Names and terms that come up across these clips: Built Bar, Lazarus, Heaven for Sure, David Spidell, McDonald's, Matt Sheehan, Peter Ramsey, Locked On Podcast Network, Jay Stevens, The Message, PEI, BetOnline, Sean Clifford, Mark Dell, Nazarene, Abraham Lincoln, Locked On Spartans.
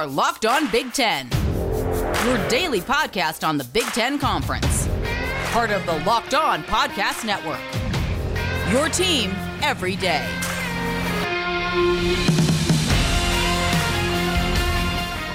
are Locked On Big Ten, your daily podcast on the Big Ten Conference. Part of the Locked On Podcast Network, your team every day.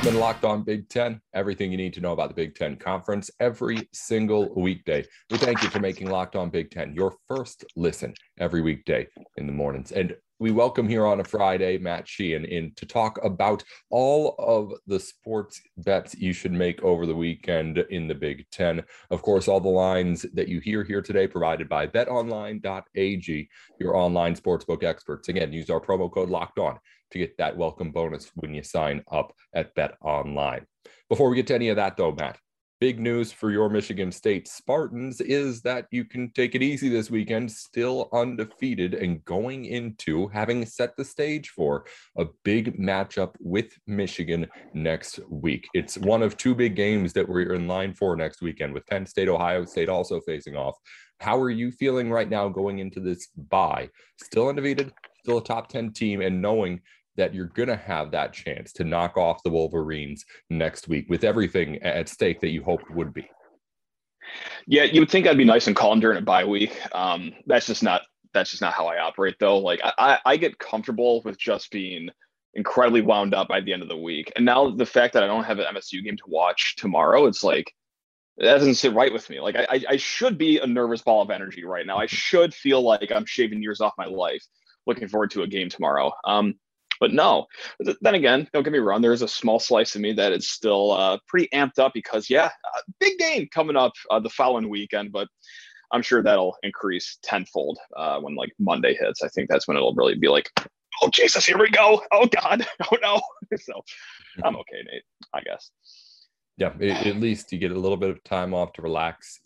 Been Locked On Big Ten, everything you need to know about the Big Ten Conference every single weekday. We thank you for making Locked On Big Ten your first listen every weekday in the mornings. And we welcome here on a Friday, Matt Sheehan, in to talk about all of the sports bets you should make over the weekend in the Big Ten. Of course, all the lines that you hear here today provided by betonline.ag, your online sportsbook experts. Again, use our promo code LOCKEDON to get that welcome bonus when you sign up at BetOnline. Before we get to any of that, though, Matt, big news for your Michigan State Spartans is that you can take it easy this weekend, still undefeated and going into having set the stage for a big matchup with Michigan next week. It's one of two big games that we're in line for next weekend, with Penn State, Ohio State also facing off. How are you feeling right now going into this bye? Still undefeated, still a top 10 team, and knowing that you're going to have that chance to knock off the Wolverines next week with everything at stake that you hoped would be. Yeah, you would think I'd be nice and calm during a bye week. That's just not how I operate, though. Like I get comfortable with just being incredibly wound up by the end of the week. And now the fact that I don't have an MSU game to watch tomorrow, it's like, that doesn't sit right with me. Like I should be a nervous ball of energy right now. I should feel like I'm shaving years off my life, looking forward to a game tomorrow. But no, then again, don't get me wrong. There is a small slice of me that is still pretty amped up because, big game coming up the following weekend. But I'm sure that'll increase tenfold when like Monday hits. I think that's when it'll really be like, oh, Jesus, here we go. Oh, God. Oh, no. So I'm okay, Nate, I guess. Yeah, at least you get a little bit of time off to relax.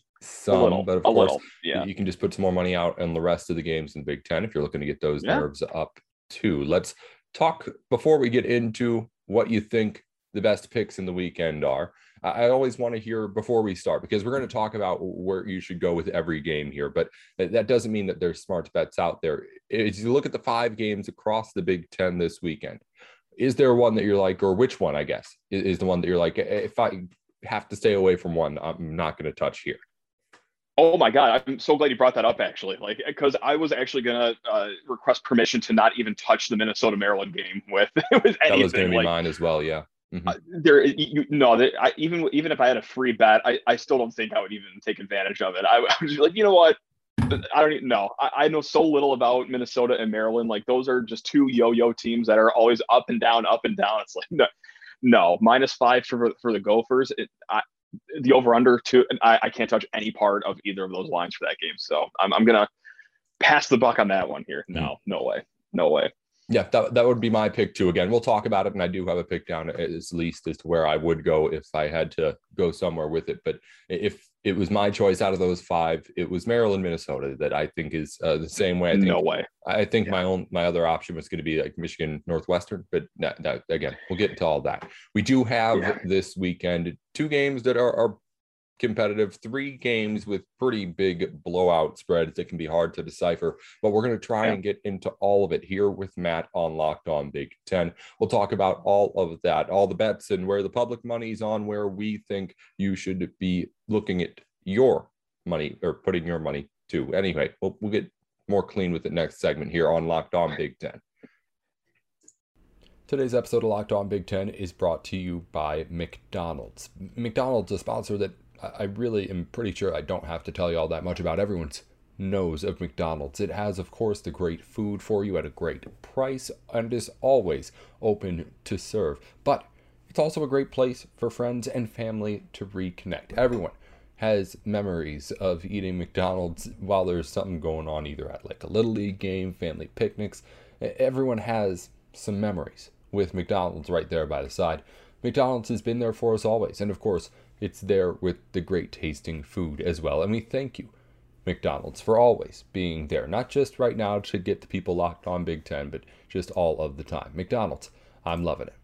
But of course, you can just put some more money out on the rest of the games in Big Ten if you're looking to get those nerves up too. Let's talk before we get into what you think the best picks in the weekend are. I always want to hear before we start, because we're going to talk about where you should go with every game here, but that doesn't mean that there's smart bets out there. As you look at the five games across the Big Ten this weekend, is there one that you're like, or which one, I guess, is the one that you're like, if I have to stay away from one, I'm not going to touch here? Oh my God, I'm so glad you brought that up, actually, like, because I was actually going to request permission to not even touch the Minnesota-Maryland game with anything. That was going to be like mine as well, yeah. Mm-hmm. Even if I had a free bet, I still don't think I would even take advantage of it. I was like, you know what? I don't even know. I know so little about Minnesota and Maryland. Like, those are just two yo-yo teams that are always up and down, up and down. It's like, no. -5 for the Gophers. The over-under, too, and I can't touch any part of either of those lines for that game. So I'm going to pass the buck on that one here. No way. Yeah, that would be my pick, too. Again, we'll talk about it, and I do have a pick down at least as to where I would go if I had to go somewhere with it. But if it was my choice out of those five, it was Maryland, Minnesota that I think is the same way. I think my other option was going to be like Michigan, Northwestern. But no, again, we'll get into all that. We do have this weekend two games that are competitive, three games with pretty big blowout spreads that can be hard to decipher, but we're going to try and get into all of it here with Matt on Locked On Big Ten. We'll talk about all of that, all the bets and where the public money is on, where we think you should be looking at your money or putting your money to. Anyway, we'll get more clean with the next segment here on Locked On Big Ten. Today's episode of Locked On Big Ten is brought to you by McDonald's. McDonald's, a sponsor that I really am pretty sure I don't have to tell you all that much about. Everyone knows of McDonald's. It has, of course, the great food for you at a great price and is always open to serve. But it's also a great place for friends and family to reconnect. Everyone has memories of eating McDonald's while there's something going on, either at like a Little League game, family picnics. Everyone has some memories with McDonald's right there by the side. McDonald's has been there for us always. And of course, it's there with the great tasting food as well. And we thank you, McDonald's, for always being there. Not just right now to get the people Locked On Big Ten, but just all of the time. McDonald's, I'm loving it.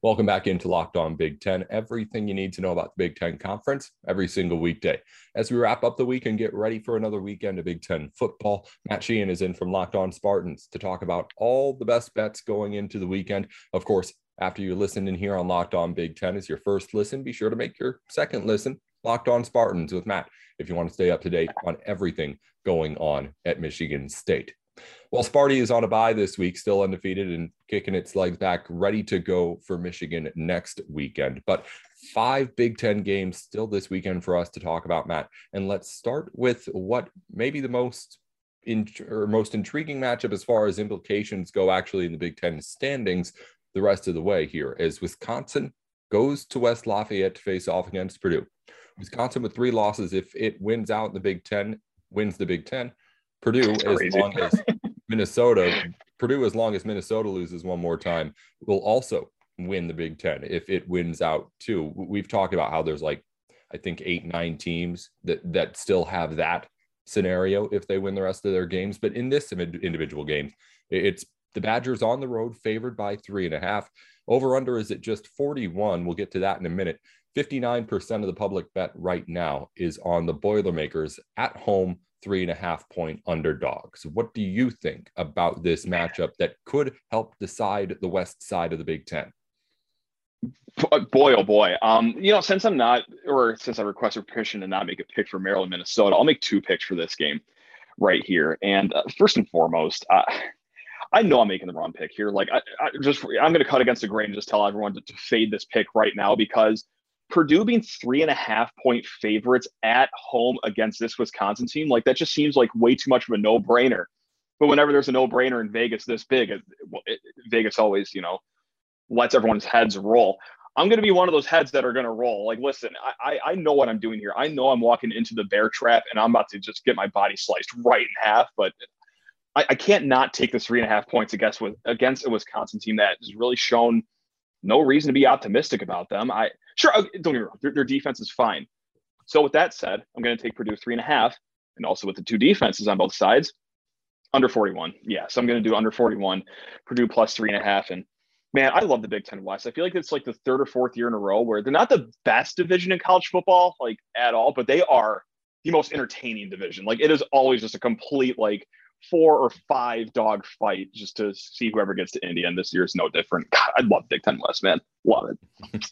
Welcome back into Locked On Big Ten, everything you need to know about the Big Ten Conference every single weekday. As we wrap up the week and get ready for another weekend of Big Ten football, Matt Sheehan is in from Locked On Spartans to talk about all the best bets going into the weekend. Of course, after you listened in here on Locked On Big Ten as your first listen, be sure to make your second listen Locked On Spartans with Matt if you want to stay up to date on everything going on at Michigan State. Well, Sparty is on a bye this week, still undefeated and kicking its legs back, ready to go for Michigan next weekend. But 5 Big Ten games still this weekend for us to talk about, Matt. And let's start with what may be the most intriguing matchup as far as implications go actually in the Big Ten standings the rest of the way here, as Wisconsin goes to West Lafayette to face off against Purdue. Wisconsin with 3 losses. If it wins out in the Big Ten, wins the Big Ten. Purdue, as long as Minnesota loses one more time, will also win the Big Ten if it wins out too. We've talked about how there's like, I think 8-9 teams that still have that scenario if they win the rest of their games. But in this individual game, it's the Badgers on the road favored by 3.5. Over under is at just 41. We'll get to that in a minute. 59% of the public bet right now is on the Boilermakers at home, 3.5-point underdogs. What do you think about this matchup that could help decide the west side of the Big Ten? Boy, oh boy. Since I requested permission to not make a pick for Maryland, Minnesota, I'll make 2 picks for this game right here. And first and foremost, I know I'm making the wrong pick here. Like I'm going to cut against the grain and just tell everyone to fade this pick right now, because Purdue being 3.5-point favorites at home against this Wisconsin team, like that just seems like way too much of a no-brainer. But whenever there's a no-brainer in Vegas this big, Vegas always, lets everyone's heads roll. I'm going to be one of those heads that are going to roll. Like, listen, I know what I'm doing here. I know I'm walking into the bear trap, and I'm about to just get my body sliced right in half. But I can't not take the 3.5 points against a Wisconsin team that has really shown no reason to be optimistic about them. Don't get me wrong, their defense is fine. So with that said, I'm going to take Purdue 3.5, and also with the 2 defenses on both sides, under 41. Yeah, so I'm going to do under 41, Purdue plus 3.5. And man, I love the Big Ten West. I feel like it's like the 3rd or 4th year in a row where they're not the best division in college football, like at all, but they are the most entertaining division. Like it is always just a complete like 4 or 5 dog fight just to see whoever gets to Indy, and this year is no different. God, I love Big Ten West, man. Love it.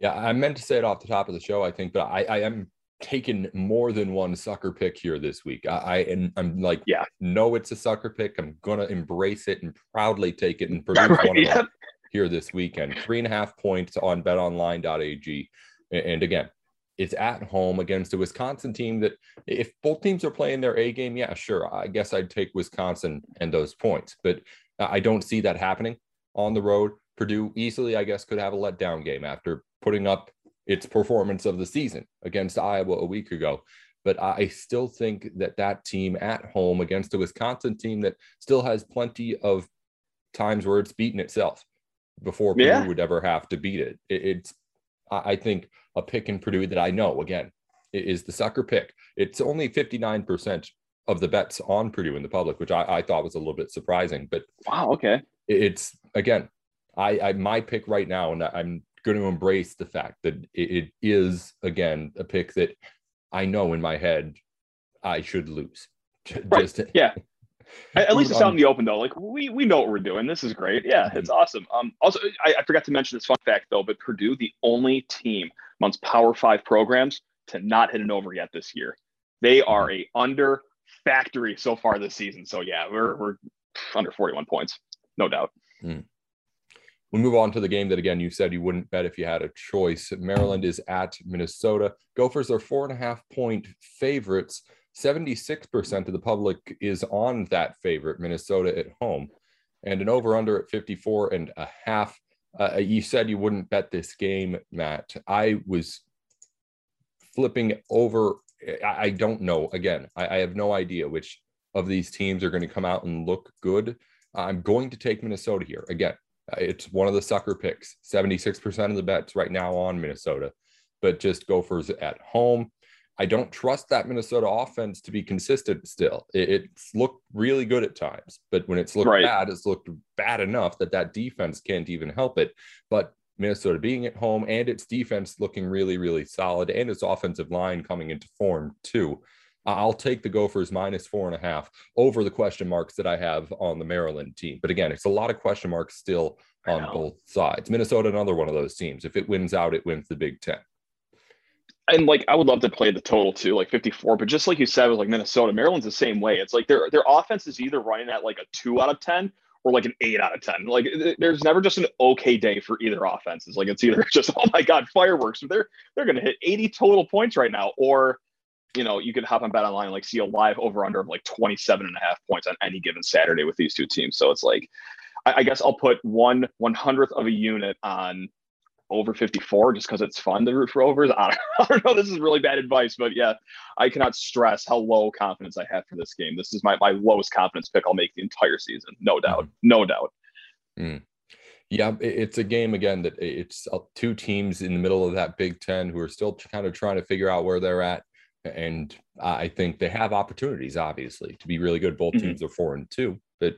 Yeah, I meant to say it off the top of the show, I think, but I am taking more than one sucker pick here this week. No, it's a sucker pick. I'm going to embrace it and proudly take it and produce one here this weekend. 3.5 points on betonline.ag. And again, it's at home against a Wisconsin team that if both teams are playing their A game, yeah, sure. I guess I'd take Wisconsin and those points, but I don't see that happening on the road. Purdue easily, I guess, could have a letdown game after putting up its performance of the season against Iowa a week ago. But I still think that team at home against a Wisconsin team that still has plenty of times where it's beaten itself before Purdue would ever have to beat it. It's, I think, a pick in Purdue that I know, again, is the sucker pick. It's only 59% of the bets on Purdue in the public, which I thought was a little bit surprising. But wow, okay. It's, again, I my pick right now, and I'm going to embrace the fact that it is, again, a pick that I know in my head I should lose. Right. At least it's out in the open, though. Like, we know what we're doing. This is great. Yeah, it's awesome. Also, I forgot to mention this fun fact, though, but Purdue, the only team amongst Power 5 programs to not hit an over yet this year. They are a under factory so far this season. So, yeah, we're under 41 points, no doubt. Mm. We move on to the game that, again, you said you wouldn't bet if you had a choice. Maryland is at Minnesota. Gophers are 4.5-point favorites. 76% of the public is on that favorite, Minnesota at home, and an over-under at 54.5. You said you wouldn't bet this game, Matt. I was flipping over. I don't know. Again, I have no idea which of these teams are going to come out and look good. I'm going to take Minnesota here. Again, it's one of the sucker picks. 76% of the bets right now on Minnesota, but just Gophers at home. I don't trust that Minnesota offense to be consistent still. It's looked really good at times, but when it's looked bad, it's looked bad enough that defense can't even help it. But Minnesota being at home and its defense looking really, really solid and its offensive line coming into form too. I'll take the Gophers -4.5 over the question marks that I have on the Maryland team. But again, it's a lot of question marks still on both sides. Minnesota, another one of those teams. If it wins out, it wins the Big Ten. And like, I would love to play the total too, like 54, but just like you said, with like Minnesota, Maryland's the same way. It's like their offense is either running at like a 2 out of 10 or like an 8 out of 10. Like there's never just an okay day for either offense. It's like, it's either just, oh my God, fireworks, but they're going to hit 80 total points right now. Or, you know, you could hop on BetOnline and like see a live over under of like 27.5 points on any given Saturday with these two teams. So it's like, I guess I'll put 1/100th of a unit on over 54 just because it's fun to root for overs. I don't know. This is really bad advice, but yeah, I cannot stress how low confidence I have for this game. This is my lowest confidence pick I'll make the entire season. No doubt. No doubt. Mm. Yeah, it's a game, again, that it's two teams in the middle of that Big Ten who are still kind of trying to figure out where they're at. And I think they have opportunities, obviously, to be really good. Both teams are 4-2, but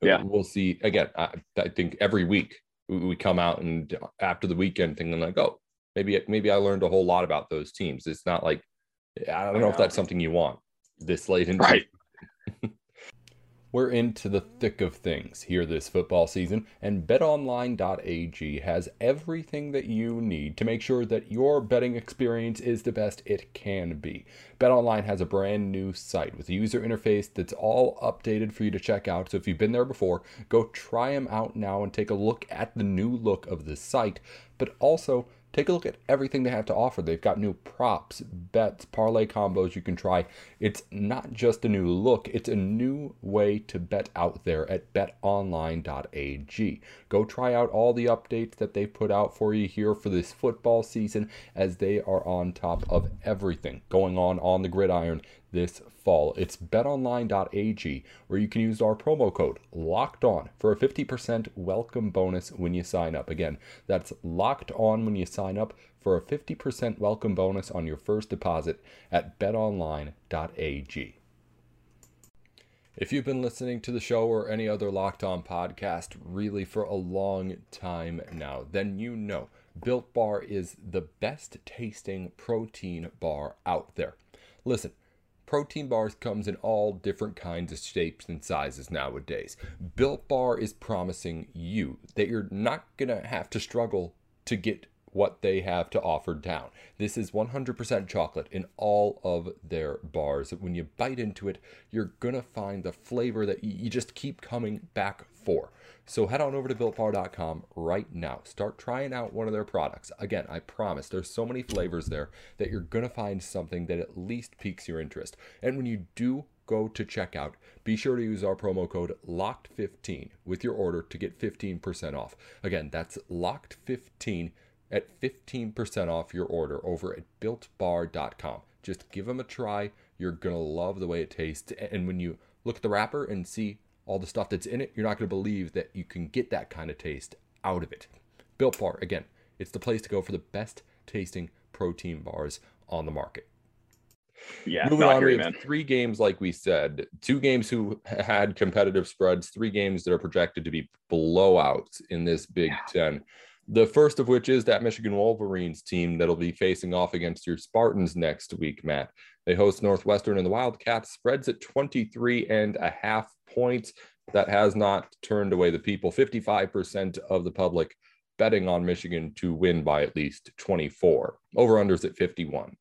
yeah, we'll see. Again, I think every week we come out and after the weekend thinking like, oh, maybe I learned a whole lot about those teams. It's not like, I don't know if that's something you want this late in. Right. We're into the thick of things here this football season, and betonline.ag has everything that you need to make sure that your betting experience is the best it can be. BetOnline has a brand new site with a user interface that's all updated for you to check out, so if you've been there before, go try them out now and take a look at the new look of the site, but also take a look at everything they have to offer. They've got new props, bets, parlay combos you can try. It's not just a new look, it's a new way to bet out there at betonline.ag. Go try out all the updates that they put out for you here for this football season, as they are on top of everything going on the gridiron this fall. It's betonline.ag, where you can use our promo code LOCKEDON for a 50% welcome bonus when you sign up. Again, that's LOCKEDON when you sign up for a 50% welcome bonus on your first deposit at betonline.ag. If you've been listening to the show or any other Locked On podcast really for a long time now, then you know Built Bar is the best tasting protein bar out there. Listen, protein bars comes in all different kinds of shapes and sizes nowadays. Built Bar is promising you that you're not going to have to struggle to get what they have to offer down. This is 100% chocolate in all of their bars. When you bite into it, you're going to find the flavor that you just keep coming back for. So head on over to BuiltBar.com right now. Start trying out one of their products. Again, I promise there's so many flavors there that you're going to find something that at least piques your interest. And when you do go to checkout, be sure to use our promo code LOCKED15 with your order to get 15% off. Again, that's LOCKED15 at 15% off your order over at BuiltBar.com. Just give them a try. You're going to love the way it tastes. And when you look at the wrapper and see all the stuff that's in it, you're not going to believe that you can get that kind of taste out of it. Built Bar, again, it's the place to go for the best tasting protein bars on the market. Yeah, moving on, we have 3 games, like we said, 2 games who had competitive spreads, 3 games that are projected to be blowouts in this Big Ten. The first of which is that Michigan Wolverines team that'll be facing off against your Spartans next week, Matt. They host Northwestern, and the Wildcats spreads at 23.5 points. That has not turned away the people. 55% of the public betting on Michigan to win by at least 24. Over-unders at 51.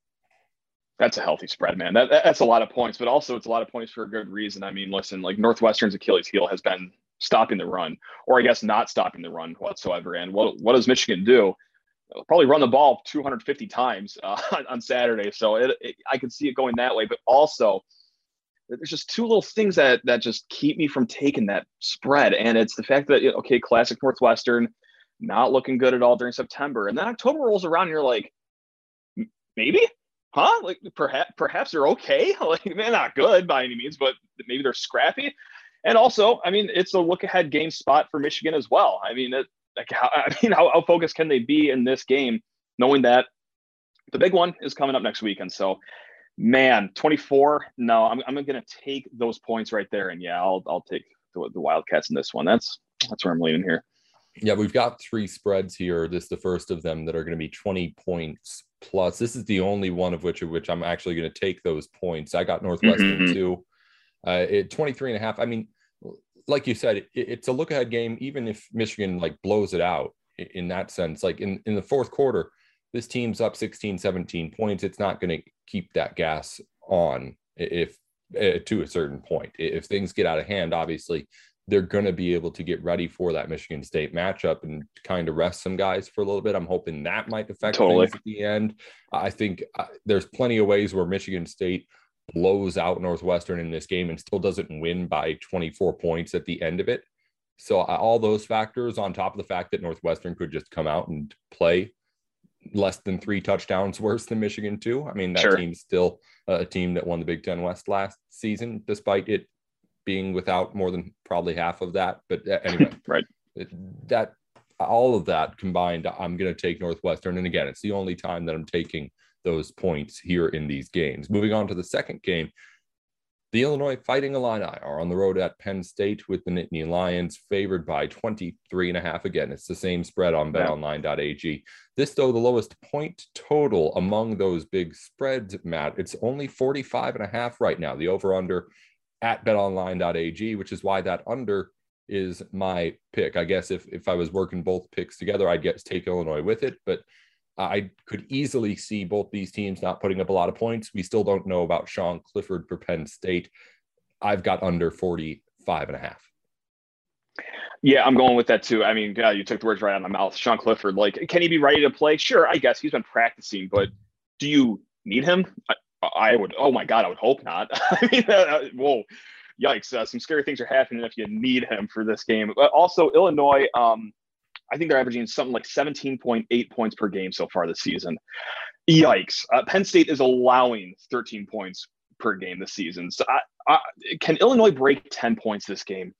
That's a healthy spread, man. That's a lot of points, but also it's a lot of points for a good reason. I mean, listen, like Northwestern's Achilles heel has been stopping the run, or I guess not stopping the run whatsoever. And what does Michigan do? They'll probably run the ball 250 times on Saturday. So I can see it going that way. But also, there's just 2 little things that just keep me from taking that spread. And it's the fact that, okay, classic Northwestern, not looking good at all during September. And then October rolls around and you're like, maybe? Huh? Like perhaps they're okay. Like, man, not good by any means, but maybe they're scrappy. And also, I mean, it's a look-ahead game spot for Michigan as well. I mean, how focused can they be in this game, knowing that the big one is coming up next week? And so, man, 24. No, I'm going to take those points right there. And yeah, I'll take the Wildcats in this one. That's where I'm leaning here. Yeah, we've got three spreads here. This is the first of them that are going to be 20 points plus. This is the only one of which I'm actually going to take those points. I got Northwestern too. At 23.5. I mean, like you said, it's a look ahead game. Even if Michigan like blows it out in that sense, like in the fourth quarter, this team's up 16, 17 points. It's not going to keep that gas on if to a certain point. If things get out of hand, obviously, they're going to be able to get ready for that Michigan State matchup and kind of rest some guys for a little bit. I'm hoping that might affect things at the end. I think there's plenty of ways where Michigan State blows out Northwestern in this game and still doesn't win by 24 points at the end of it. So all those factors on top of the fact that Northwestern could just come out and play less than three touchdowns worse than Michigan too. I mean, that team's still a team that won the Big Ten West last season, despite it being without more than probably half of that. But anyway, that all of that combined, I'm going to take Northwestern. And again, it's the only time that I'm taking those points here in these games. Moving on to the second game, the Illinois Fighting Illini are on the road at Penn State with the Nittany Lions favored by 23.5. Again, it's the same spread on betonline.ag. This, though, the lowest point total among those big spreads, Matt. It's only 45.5 right now. The over-under at betonline.ag, which is why that under is my pick. I guess if I was working both picks together, I'd get to take Illinois with it, but I could easily see both these teams not putting up a lot of points. We still don't know about Sean Clifford for Penn State. I've got under 45.5. Yeah, I'm going with that too. I mean, God, you took the words right out of my mouth. Sean Clifford, like, can he be ready to play? Sure, I guess he's been practicing, but do you need him? I would, oh my God, I would hope not. I mean, whoa, yikes. Some scary things are happening if you need him for this game. But also Illinois, I think they're averaging something like 17.8 points per game so far this season. Yikes. Penn State is allowing 13 points per game this season. So can Illinois break 10 points this game?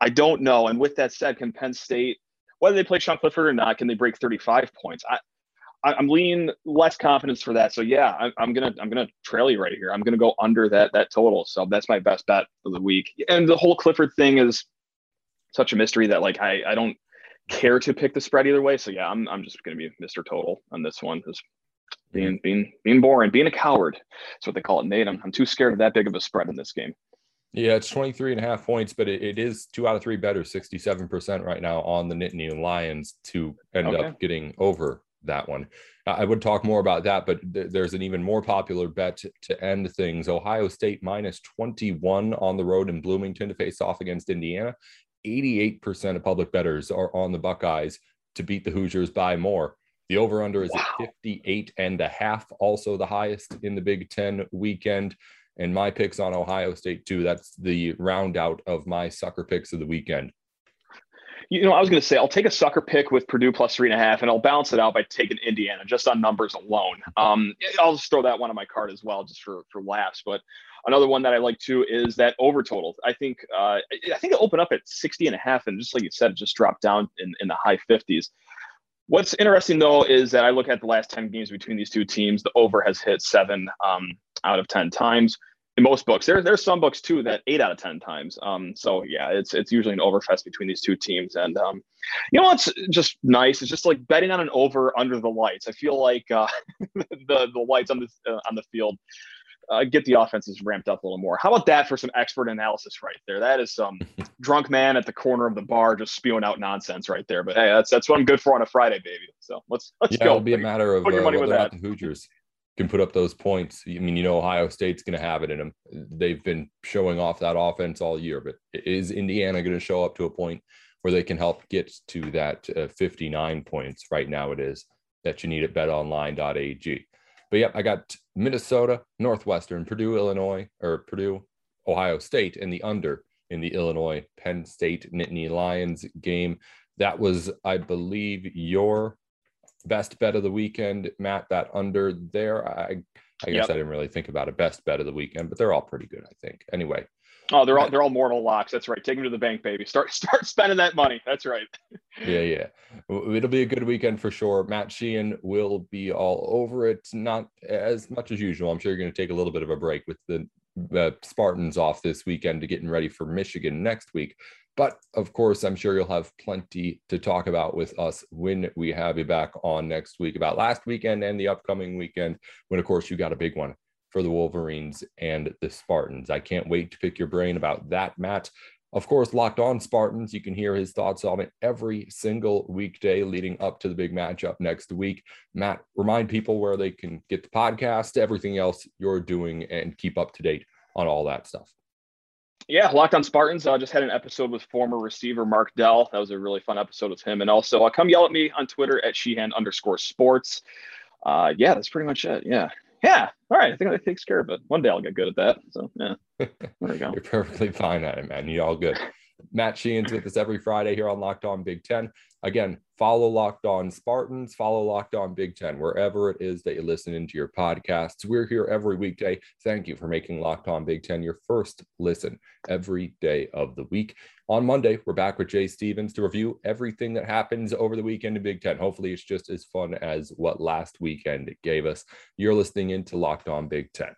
I don't know. And with that said, can Penn State, whether they play Sean Clifford or not, can they break 35 points? I'm leaning less confidence for that. So yeah, I'm gonna trail you right here. I'm gonna go under that total. So that's my best bet of the week. And the whole Clifford thing is such a mystery that like I don't care to pick the spread either way. So yeah, I'm just gonna be Mr. Total on this one. Just being boring, being a coward. That's what they call it, Nate. I'm too scared of that big of a spread in this game. Yeah, it's 23.5 points, but it is 2 out of 3 bettors, 67% right now on the Nittany Lions to end up getting over that one. I would talk more about that, but there's an even more popular bet to end things. Ohio State minus 21 on the road in Bloomington to face off against Indiana. 88% of public bettors are on the Buckeyes to beat the Hoosiers by more. The over-under is at 58.5, also the highest in the Big Ten weekend. And my picks on Ohio State too. That's the round out of my sucker picks of the weekend. You know, I was going to say, I'll take a sucker pick with Purdue plus 3.5, and I'll balance it out by taking Indiana just on numbers alone. I'll just throw that one on my card as well, just for laughs. But another one that I like too is that over total. I think it'll open up at 60.5, and just like you said, it just dropped down in the high 50s. What's interesting though is that I look at the last 10 games between these two teams, the over has hit 7 out of 10 times. In most books, there's some books too that 8 out of 10 times. So yeah, it's usually an overfest between these two teams. And you know what's just nice? It's just like betting on an over under the lights. I feel like the lights on the field get the offenses ramped up a little more. How about that for some expert analysis right there? That is some drunk man at the corner of the bar just spewing out nonsense right there. But hey, that's what I'm good for on a Friday, baby. So let's go. It'll be a matter of whether or not the Hoosiers can put up those points. I mean, you know, Ohio State's going to have it in them. They've been showing off that offense all year, but is Indiana going to show up to a point where they can help get to that 59 points right now? It is that you need at betonline.ag. But yeah, I got Minnesota, Northwestern, Purdue, Ohio State, and the under in the Illinois Penn State Nittany Lions game. That was, I believe, your best bet of the weekend, Matt, that under there. I guess I didn't really think about a best bet of the weekend, but they're all pretty good, I think. Anyway. Oh, they're all mortal locks. That's right. Take them to the bank, baby. Start spending that money. That's right. Yeah. It'll be a good weekend for sure. Matt Sheehan will be all over it. Not as much as usual. I'm sure you're going to take a little bit of a break with the Spartans off this weekend to getting ready for Michigan next week. But of course, I'm sure you'll have plenty to talk about with us when we have you back on next week about last weekend and the upcoming weekend, when, of course, you got a big one for the Wolverines and the Spartans. I can't wait to pick your brain about that, Matt. Of course, Locked On Spartans, you can hear his thoughts on it every single weekday leading up to the big matchup next week. Matt, remind people where they can get the podcast, everything else you're doing, and keep up to date on all that stuff. Yeah, Locked On Spartans. I just had an episode with former receiver Mark Dell. That was a really fun episode with him. And also, come yell at me on Twitter at Sheehan_sports. Yeah, that's pretty much it. Yeah. All right. I think that takes care of it. One day I'll get good at that. So, yeah. There we go. You're perfectly fine at it, man. You're all good. Matt Sheehan's with us every Friday here on Locked On Big Ten. Again, follow Locked On Spartans, follow Locked On Big Ten, wherever it is that you listen into your podcasts. We're here every weekday. Thank you for making Locked On Big Ten your first listen every day of the week. On Monday, we're back with Jay Stevens to review everything that happens over the weekend in Big Ten. Hopefully, it's just as fun as what last weekend gave us. You're listening into Locked On Big Ten.